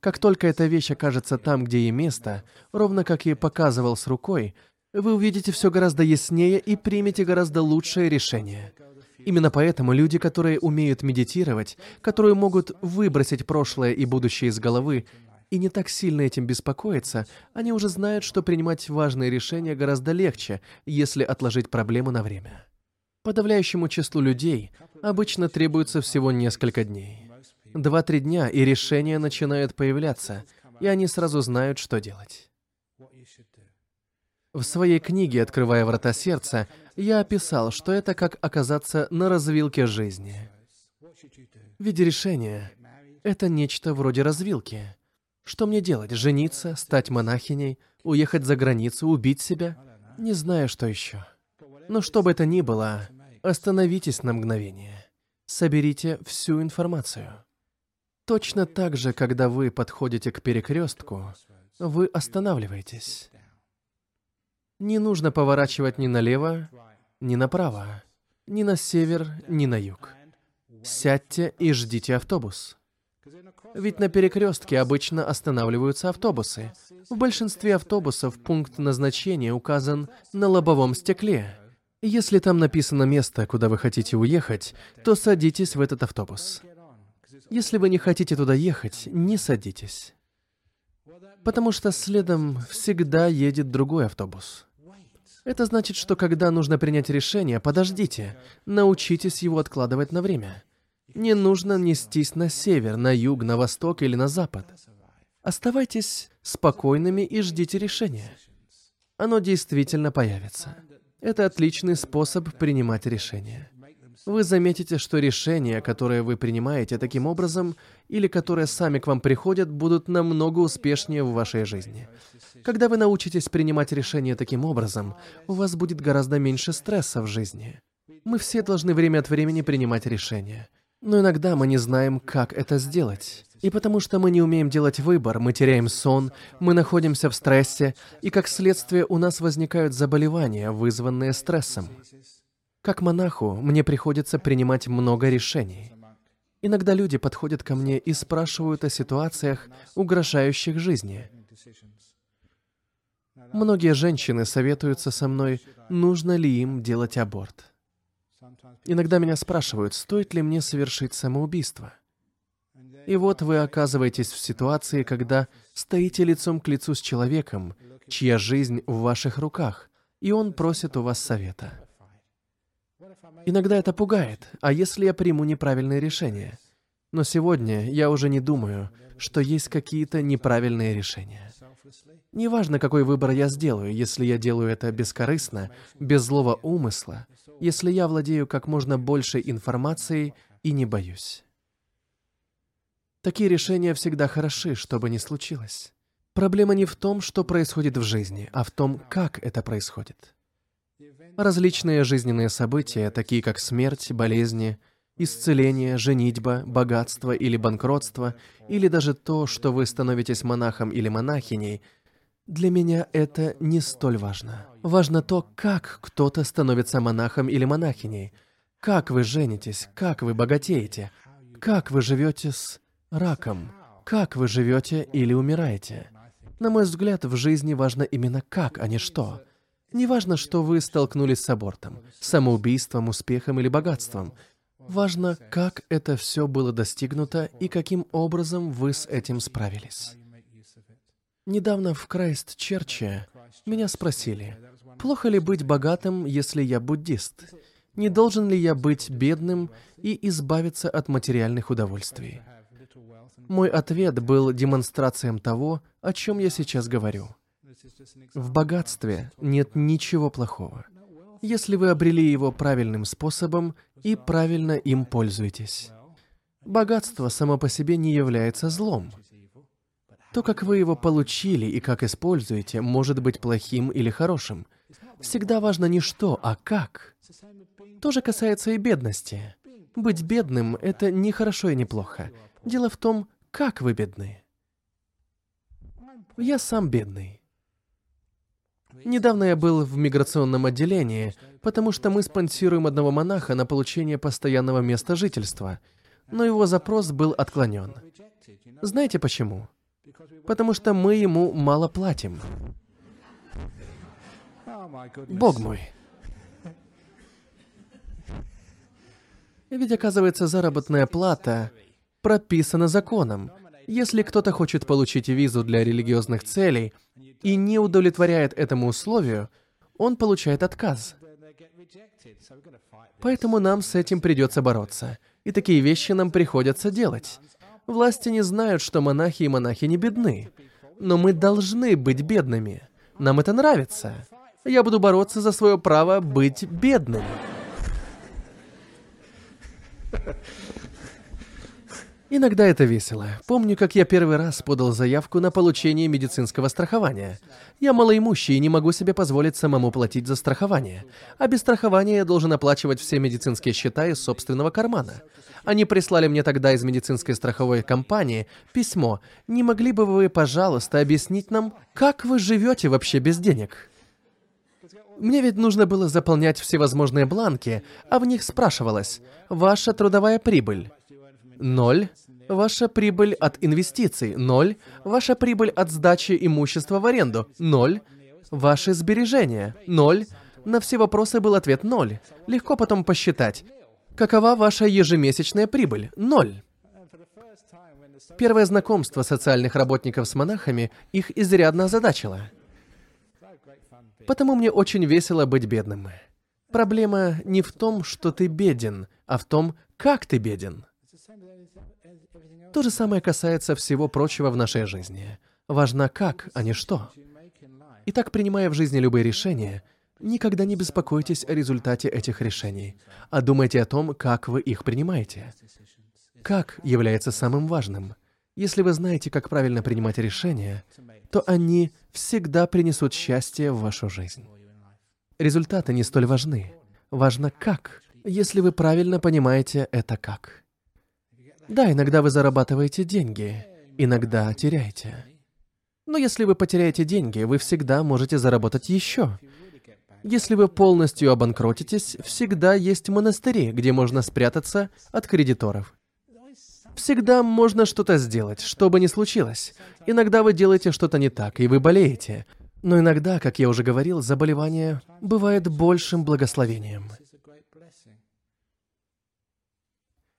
Как только эта вещь окажется там, где ей место, ровно как я показывал с рукой, вы увидите все гораздо яснее и примете гораздо лучшее решение. Именно поэтому люди, которые умеют медитировать, которые могут выбросить прошлое и будущее из головы и не так сильно этим беспокоиться, они уже знают, что принимать важные решения гораздо легче, если отложить проблему на время. Подавляющему числу людей обычно требуется всего несколько дней. 2-3 дня, и решения начинают появляться, и они сразу знают, что делать. В своей книге «Открывая врата сердца» я описал, что это как оказаться на развилке жизни. В виде решения это нечто вроде развилки. Что мне делать? Жениться, стать монахиней, уехать за границу, убить себя? Не знаю, что еще. Но что бы это ни было, остановитесь на мгновение. Соберите всю информацию. Точно так же, когда вы подходите к перекрестку, вы останавливаетесь. Не нужно поворачивать ни налево, ни направо, ни на север, ни на юг. Сядьте и ждите автобус. Ведь на перекрестке обычно останавливаются автобусы. В большинстве автобусов пункт назначения указан на лобовом стекле. Если там написано место, куда вы хотите уехать, то садитесь в этот автобус. Если вы не хотите туда ехать, не садитесь. Потому что следом всегда едет другой автобус. Это значит, что когда нужно принять решение, подождите, научитесь его откладывать на время. Не нужно нестись на север, на юг, на восток или на запад. Оставайтесь спокойными и ждите решения. Оно действительно появится. Это отличный способ принимать решения. Вы заметите, что решения, которые вы принимаете таким образом, или которые сами к вам приходят, будут намного успешнее в вашей жизни. Когда вы научитесь принимать решения таким образом, у вас будет гораздо меньше стресса в жизни. Мы все должны время от времени принимать решения. Но иногда мы не знаем, как это сделать. И потому что мы не умеем делать выбор, мы теряем сон, мы находимся в стрессе, и как следствие у нас возникают заболевания, вызванные стрессом. Как монаху мне приходится принимать много решений. Иногда люди подходят ко мне и спрашивают о ситуациях, угрожающих жизни. Многие женщины советуются со мной, нужно ли им делать аборт. Иногда меня спрашивают, стоит ли мне совершить самоубийство. И вот вы оказываетесь в ситуации, когда стоите лицом к лицу с человеком, чья жизнь в ваших руках, и он просит у вас совета. Иногда это пугает, а если я приму неправильное решение? Но сегодня я уже не думаю, что есть какие-то неправильные решения. Неважно, какой выбор я сделаю, если я делаю это бескорыстно, без злого умысла, если я владею как можно большей информацией и не боюсь. Такие решения всегда хороши, что бы ни случилось. Проблема не в том, что происходит в жизни, а в том, как это происходит. Различные жизненные события, такие как смерть, болезни, исцеление, женитьба, богатство или банкротство, или даже то, что вы становитесь монахом или монахиней, для меня это не столь важно. Важно то, как кто-то становится монахом или монахиней, как вы женитесь, как вы богатеете, как вы живете с раком, как вы живете или умираете. На мой взгляд, в жизни важно именно как, а не что. Неважно, что вы столкнулись с абортом, самоубийством, успехом или богатством. Важно, как это все было достигнуто и каким образом вы с этим справились. Недавно в Крайстчерче меня спросили, плохо ли быть богатым, если я буддист? Не должен ли я быть бедным и избавиться от материальных удовольствий? Мой ответ был демонстрацией того, о чем я сейчас говорю. В богатстве нет ничего плохого, если вы обрели его правильным способом и правильно им пользуетесь. Богатство само по себе не является злом. То, как вы его получили и как используете, может быть плохим или хорошим. Всегда важно не что, а как. То же касается и бедности. Быть бедным – это не хорошо и не плохо. Дело в том, как вы бедны. Я сам бедный. Недавно я был в миграционном отделении, потому что мы спонсируем одного монаха на получение постоянного места жительства, но его запрос был отклонен. Знаете почему? Потому что мы ему мало платим. Бог мой! Ведь, оказывается, заработная плата прописана законом. Если кто-то хочет получить визу для религиозных целей и не удовлетворяет этому условию, он получает отказ. Поэтому нам с этим придется бороться. И такие вещи нам приходится делать. Власти не знают, что монахи и монахини бедны. Но мы должны быть бедными. Нам это нравится. Я буду бороться за свое право быть бедным. Иногда это весело. Помню, как я первый раз подал заявку на получение медицинского страхования. Я малоимущий и не могу себе позволить самому платить за страхование. А без страхования я должен оплачивать все медицинские счета из собственного кармана. Они прислали мне тогда из медицинской страховой компании письмо. Не могли бы вы, пожалуйста, объяснить нам, как вы живете вообще без денег? Мне ведь нужно было заполнять всевозможные бланки, а в них спрашивалось «Ваша трудовая прибыль». 0. Ваша прибыль от инвестиций. 0. Ваша прибыль от сдачи имущества в аренду. 0. Ваши сбережения. 0. На все вопросы был ответ 0. Легко потом посчитать. Какова ваша ежемесячная прибыль? 0. Первое знакомство социальных работников с монахами их изрядно озадачило. Потому мне очень весело быть бедным. Проблема не в том, что ты беден, а в том, как ты беден. То же самое касается всего прочего в нашей жизни. Важно как, а не что. Итак, принимая в жизни любые решения, никогда не беспокойтесь о результате этих решений, а думайте о том, как вы их принимаете. Как является самым важным. Если вы знаете, как правильно принимать решения, то они всегда принесут счастье в вашу жизнь. Результаты не столь важны. Важно как, если вы правильно понимаете это как. Да, иногда вы зарабатываете деньги, иногда теряете. Но если вы потеряете деньги, вы всегда можете заработать еще. Если вы полностью обанкротитесь, всегда есть монастыри, где можно спрятаться от кредиторов. Всегда можно что-то сделать, что бы ни случилось. Иногда вы делаете что-то не так, и вы болеете. Но иногда, как я уже говорил, заболевание бывает большим благословением.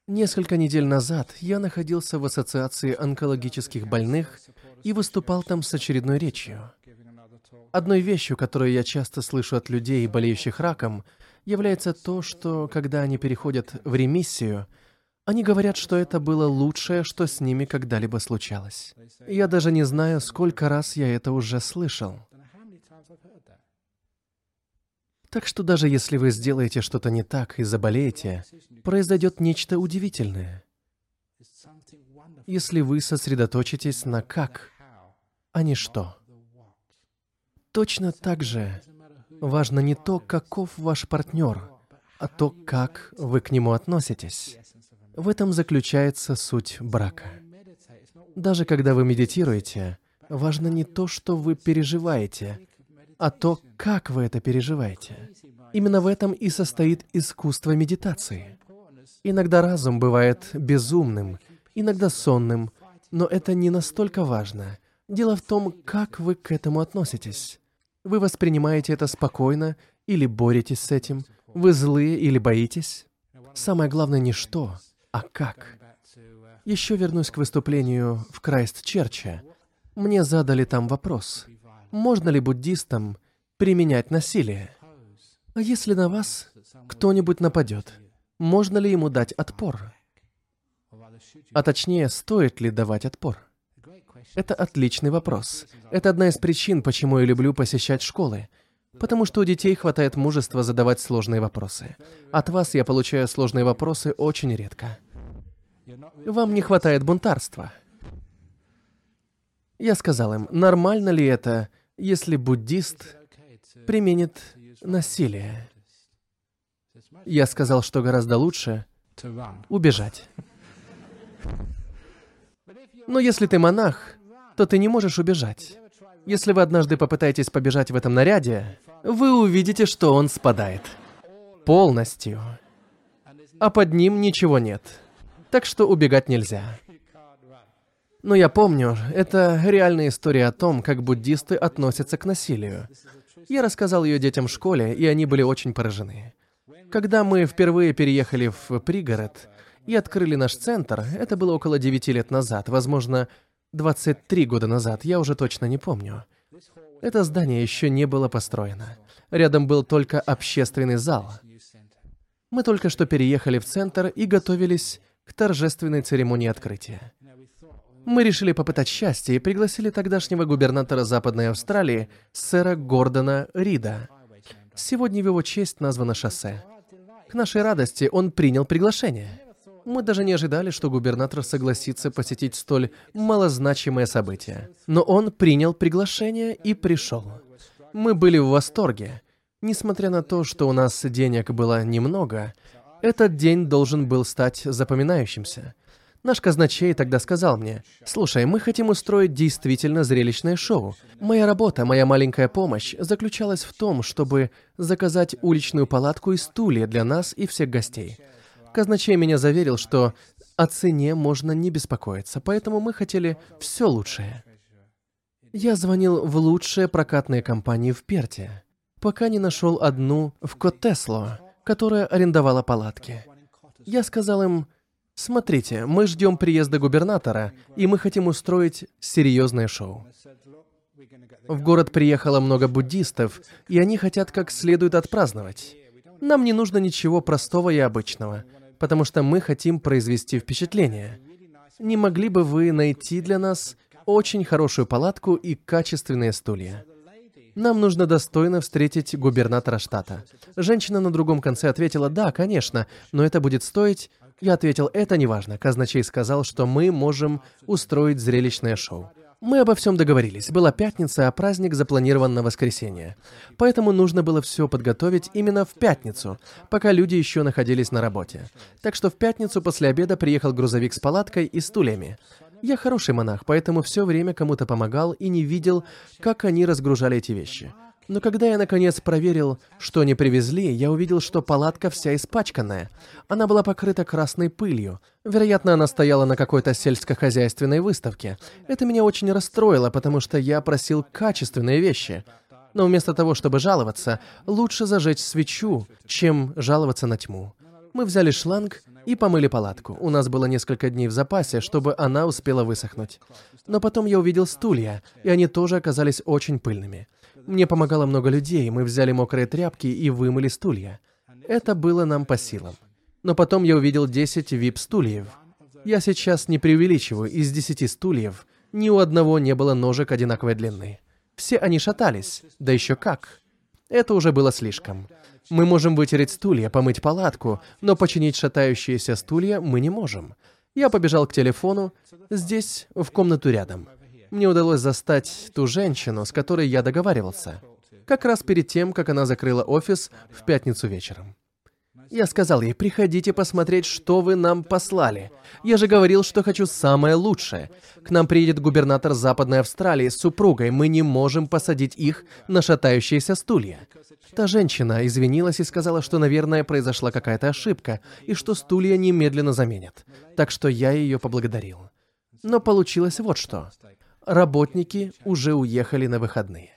Несколько недель назад я находился в ассоциации онкологических больных и выступал там с очередной речью. Одной вещью, которую я часто слышу от людей, болеющих раком, является то, что когда они переходят в ремиссию, они говорят, что это было лучшее, что с ними когда-либо случалось. Я даже не знаю, сколько раз я это уже слышал. Так что даже если вы сделаете что-то не так и заболеете, произойдет нечто удивительное. Если вы сосредоточитесь на «как», а не «что». Точно так же важно не то, каков ваш партнер, а то, как вы к нему относитесь. В этом заключается суть брака. Даже когда вы медитируете, важно не то, что вы переживаете, а то, как вы это переживаете. Именно в этом и состоит искусство медитации. Иногда разум бывает безумным, иногда сонным, но это не настолько важно. Дело в том, как вы к этому относитесь. Вы воспринимаете это спокойно или боретесь с этим? Вы злые или боитесь? Самое главное не что, а как? Еще вернусь к выступлению в Крайстчерче. Мне задали там вопрос, можно ли буддистам применять насилие? А если на вас кто-нибудь нападет, можно ли ему дать отпор? А точнее, стоит ли давать отпор? Это отличный вопрос. Это одна из причин, почему я люблю посещать школы. Потому что у детей хватает мужества задавать сложные вопросы. От вас я получаю сложные вопросы очень редко. Вам не хватает бунтарства. Я сказал им, нормально ли это, если буддист применит насилие? Я сказал, что гораздо лучше убежать. Но если ты монах, то ты не можешь убежать. Если вы однажды попытаетесь побежать в этом наряде, вы увидите, что он спадает. Полностью. А под ним ничего нет. Так что убегать нельзя. Но я помню, это реальная история о том, как буддисты относятся к насилию. Я рассказал ее детям в школе, и они были очень поражены. Когда мы впервые переехали в пригород и открыли наш центр, это было около 9 лет назад, возможно, 23 года назад, я уже точно не помню. Это здание еще не было построено. Рядом был только общественный зал. Мы только что переехали в центр и готовились к торжественной церемонии открытия. Мы решили попытать счастье и пригласили тогдашнего губернатора Западной Австралии, сэра Гордона Рида. Сегодня в его честь названо шоссе. К нашей радости он принял приглашение. Мы даже не ожидали, что губернатор согласится посетить столь малозначимое событие. Но он принял приглашение и пришел. Мы были в восторге. Несмотря на то, что у нас денег было немного, этот день должен был стать запоминающимся. Наш казначей тогда сказал мне, «Слушай, мы хотим устроить действительно зрелищное шоу. Моя работа, моя маленькая помощь заключалась в том, чтобы заказать уличную палатку и стулья для нас и всех гостей». Казначей меня заверил, что о цене можно не беспокоиться, поэтому мы хотели все лучшее. Я звонил в лучшие прокатные компании в Перте, пока не нашел одну в Коттесло, которая арендовала палатки. Я сказал им, смотрите, мы ждем приезда губернатора, и мы хотим устроить серьезное шоу. В город приехало много буддистов, и они хотят как следует отпраздновать. Нам не нужно ничего простого и обычного. Потому что мы хотим произвести впечатление. Не могли бы вы найти для нас очень хорошую палатку и качественные стулья? Нам нужно достойно встретить губернатора штата. Женщина на другом конце ответила, да, конечно, но это будет стоить... Я ответил, это неважно. Казначей сказал, что мы можем устроить зрелищное шоу. Мы обо всем договорились. Была пятница, а праздник запланирован на воскресенье. Поэтому нужно было все подготовить именно в пятницу, пока люди еще находились на работе. Так что в пятницу после обеда приехал грузовик с палаткой и стульями. Я хороший монах, поэтому все время кому-то помогал и не видел, как они разгружали эти вещи. Но когда я наконец проверил, что они привезли, я увидел, что палатка вся испачканная. Она была покрыта красной пылью. Вероятно, она стояла на какой-то сельскохозяйственной выставке. Это меня очень расстроило, потому что я просил качественные вещи. Но вместо того, чтобы жаловаться, лучше зажечь свечу, чем жаловаться на тьму. Мы взяли шланг и помыли палатку. У нас было несколько дней в запасе, чтобы она успела высохнуть. Но потом я увидел стулья, и они тоже оказались очень пыльными. Мне помогало много людей, мы взяли мокрые тряпки и вымыли стулья. Это было нам по силам. Но потом я увидел 10 вип-стульев. Я сейчас не преувеличиваю, из 10 стульев ни у одного не было ножек одинаковой длины. Все они шатались, да еще как. Это уже было слишком. Мы можем вытереть стулья, помыть палатку, но починить шатающиеся стулья мы не можем. Я побежал к телефону, здесь, в комнату рядом. Мне удалось застать ту женщину, с которой я договаривался, как раз перед тем, как она закрыла офис в пятницу вечером. Я сказал ей: приходите посмотреть, что вы нам послали. Я же говорил, что хочу самое лучшее. К нам приедет губернатор Западной Австралии с супругой, мы не можем посадить их на шатающиеся стулья. Та женщина извинилась и сказала, что, наверное, произошла какая-то ошибка, и что стулья немедленно заменят. Так что я ее поблагодарил. Но получилось вот что. Работники уже уехали на выходные.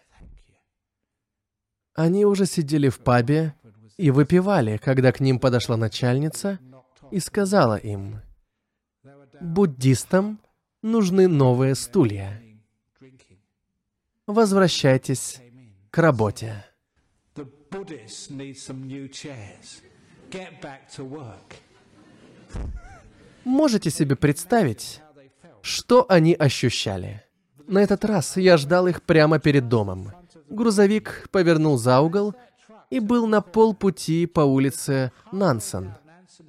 Они уже сидели в пабе и выпивали, когда к ним подошла начальница и сказала им: «Буддистам нужны новые стулья. Возвращайтесь к работе». Можете себе представить, что они ощущали? На этот раз я ждал их прямо перед домом. Грузовик повернул за угол и был на полпути по улице Нансен.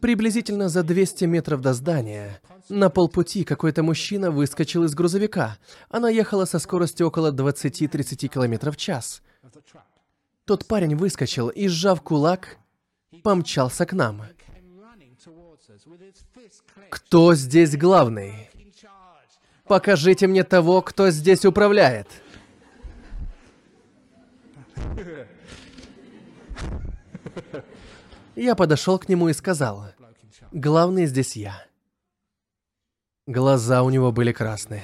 Приблизительно за 200 метров до здания, на полпути какой-то мужчина выскочил из грузовика. Она ехала со скоростью около 20-30 км в час. Тот парень выскочил и, сжав кулак, помчался к нам. «Кто здесь главный? Покажите мне того, кто здесь управляет!» Я подошел к нему и сказал: «Главный здесь я». Глаза у него были красные,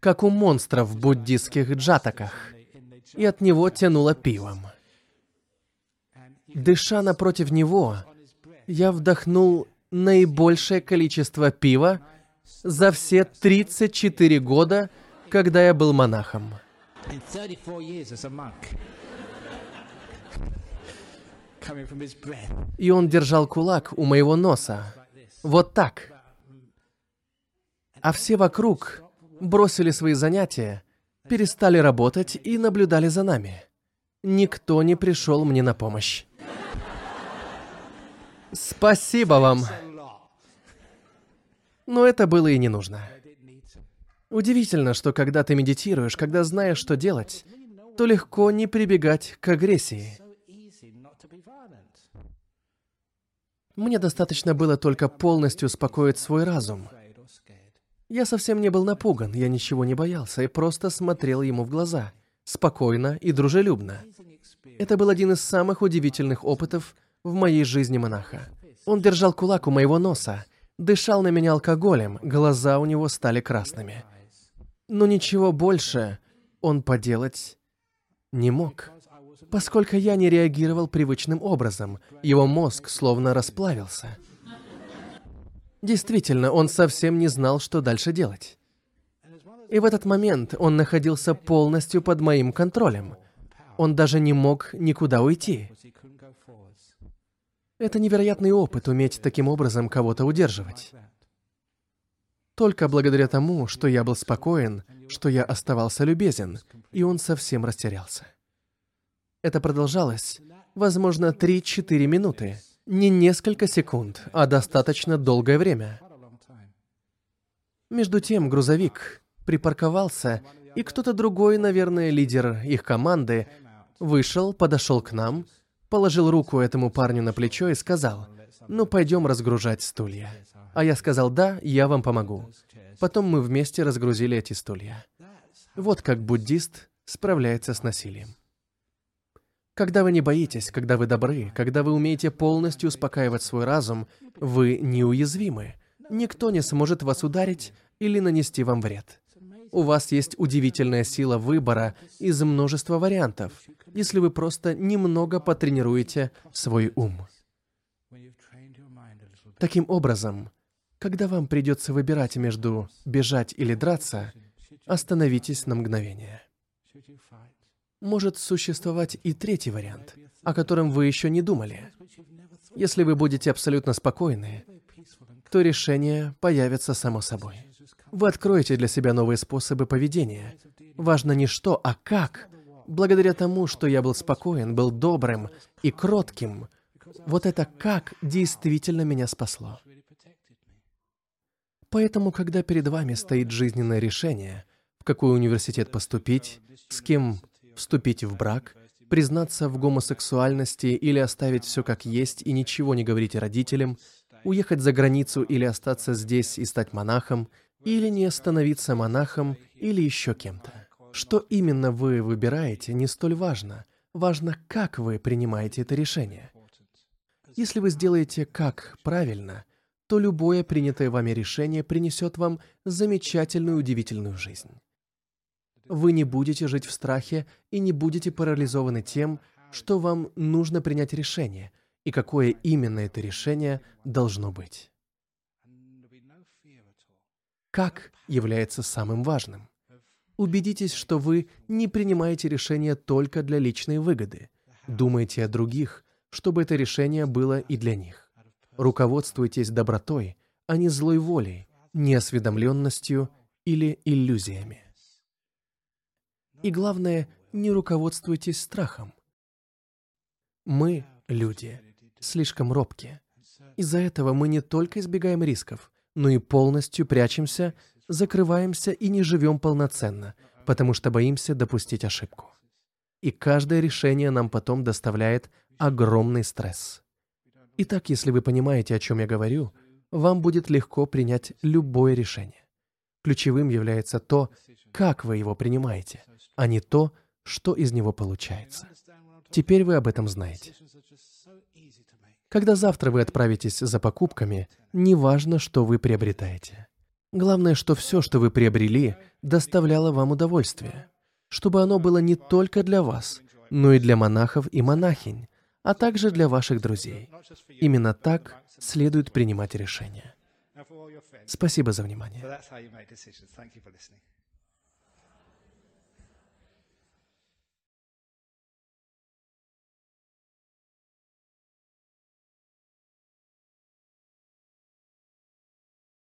как у монстра в буддистских джатаках, и от него тянуло пивом. Дыша напротив него, я вдохнул наибольшее количество пива за все 34 года, когда я был монахом. И он держал кулак у моего носа. Вот так. А все вокруг бросили свои занятия, перестали работать и наблюдали за нами. Никто не пришел мне на помощь. Спасибо вам. Но это было и не нужно. Удивительно, что когда ты медитируешь, когда знаешь, что делать, то легко не прибегать к агрессии. Мне достаточно было только полностью успокоить свой разум. Я совсем не был напуган, я ничего не боялся и просто смотрел ему в глаза, спокойно и дружелюбно. Это был один из самых удивительных опытов в моей жизни монаха. Он держал кулак у моего носа, дышал на меня алкоголем, глаза у него стали красными. Но ничего больше он поделать не мог. Поскольку я не реагировал привычным образом, его мозг словно расплавился. Действительно, он совсем не знал, что дальше делать. И в этот момент он находился полностью под моим контролем. Он даже не мог никуда уйти. Это невероятный опыт — уметь таким образом кого-то удерживать. Только благодаря тому, что я был спокоен, что я оставался любезен, и он совсем растерялся. Это продолжалось, возможно, 3-4 минуты. Не несколько секунд, а достаточно долгое время. Между тем грузовик припарковался И кто-то другой, наверное, лидер их команды, вышел, подошел к нам, положил руку этому парню на плечо и сказал: «Ну, пойдем разгружать стулья». А я сказал: «Да, я вам помогу». Потом мы вместе разгрузили эти стулья. Вот как буддист справляется с насилием. Когда вы не боитесь, когда вы добры, когда вы умеете полностью успокаивать свой разум, вы неуязвимы. Никто не сможет вас ударить или нанести вам вред. У вас есть удивительная сила выбора из множества вариантов, если вы просто немного потренируете свой ум. Таким образом, когда вам придется выбирать между бежать или драться, остановитесь на мгновение. Может существовать и третий вариант, о котором вы еще не думали. Если вы будете абсолютно спокойны, то решение появится само собой. Вы откроете для себя новые способы поведения. Важно не что, а как. Благодаря тому, что я был спокоен, был добрым и кротким, вот это «как» действительно меня спасло. Поэтому, когда перед вами стоит жизненное решение, в какой университет поступить, с кем вступить в брак, признаться в гомосексуальности или оставить все как есть и ничего не говорить родителям, уехать за границу или остаться здесь и стать монахом, или не становиться монахом или еще кем-то. Что именно вы выбираете, не столь важно. Важно, как вы принимаете это решение. Если вы сделаете «как» правильно, то любое принятое вами решение принесет вам замечательную, удивительную жизнь. Вы не будете жить в страхе и не будете парализованы тем, что вам нужно принять решение, и какое именно это решение должно быть. «Как» является самым важным. Убедитесь, что вы не принимаете решения только для личной выгоды. Думайте о других, чтобы это решение было и для них. Руководствуйтесь добротой, а не злой волей, неосведомленностью или иллюзиями. И главное, не руководствуйтесь страхом. Мы, люди, слишком робки. Из-за этого мы не только избегаем рисков, но и полностью прячемся, закрываемся и не живем полноценно, потому что боимся допустить ошибку. И каждое решение нам потом доставляет огромный стресс. Итак, если вы понимаете, о чем я говорю, вам будет легко принять любое решение. Ключевым является то, как вы его принимаете, а не то, что из него получается. Теперь вы об этом знаете. Когда завтра вы отправитесь за покупками, неважно, что вы приобретаете. Главное, что все, что вы приобрели, доставляло вам удовольствие. Чтобы оно было не только для вас, но и для монахов и монахинь, а также для ваших друзей. Именно так следует принимать решения. Спасибо за внимание.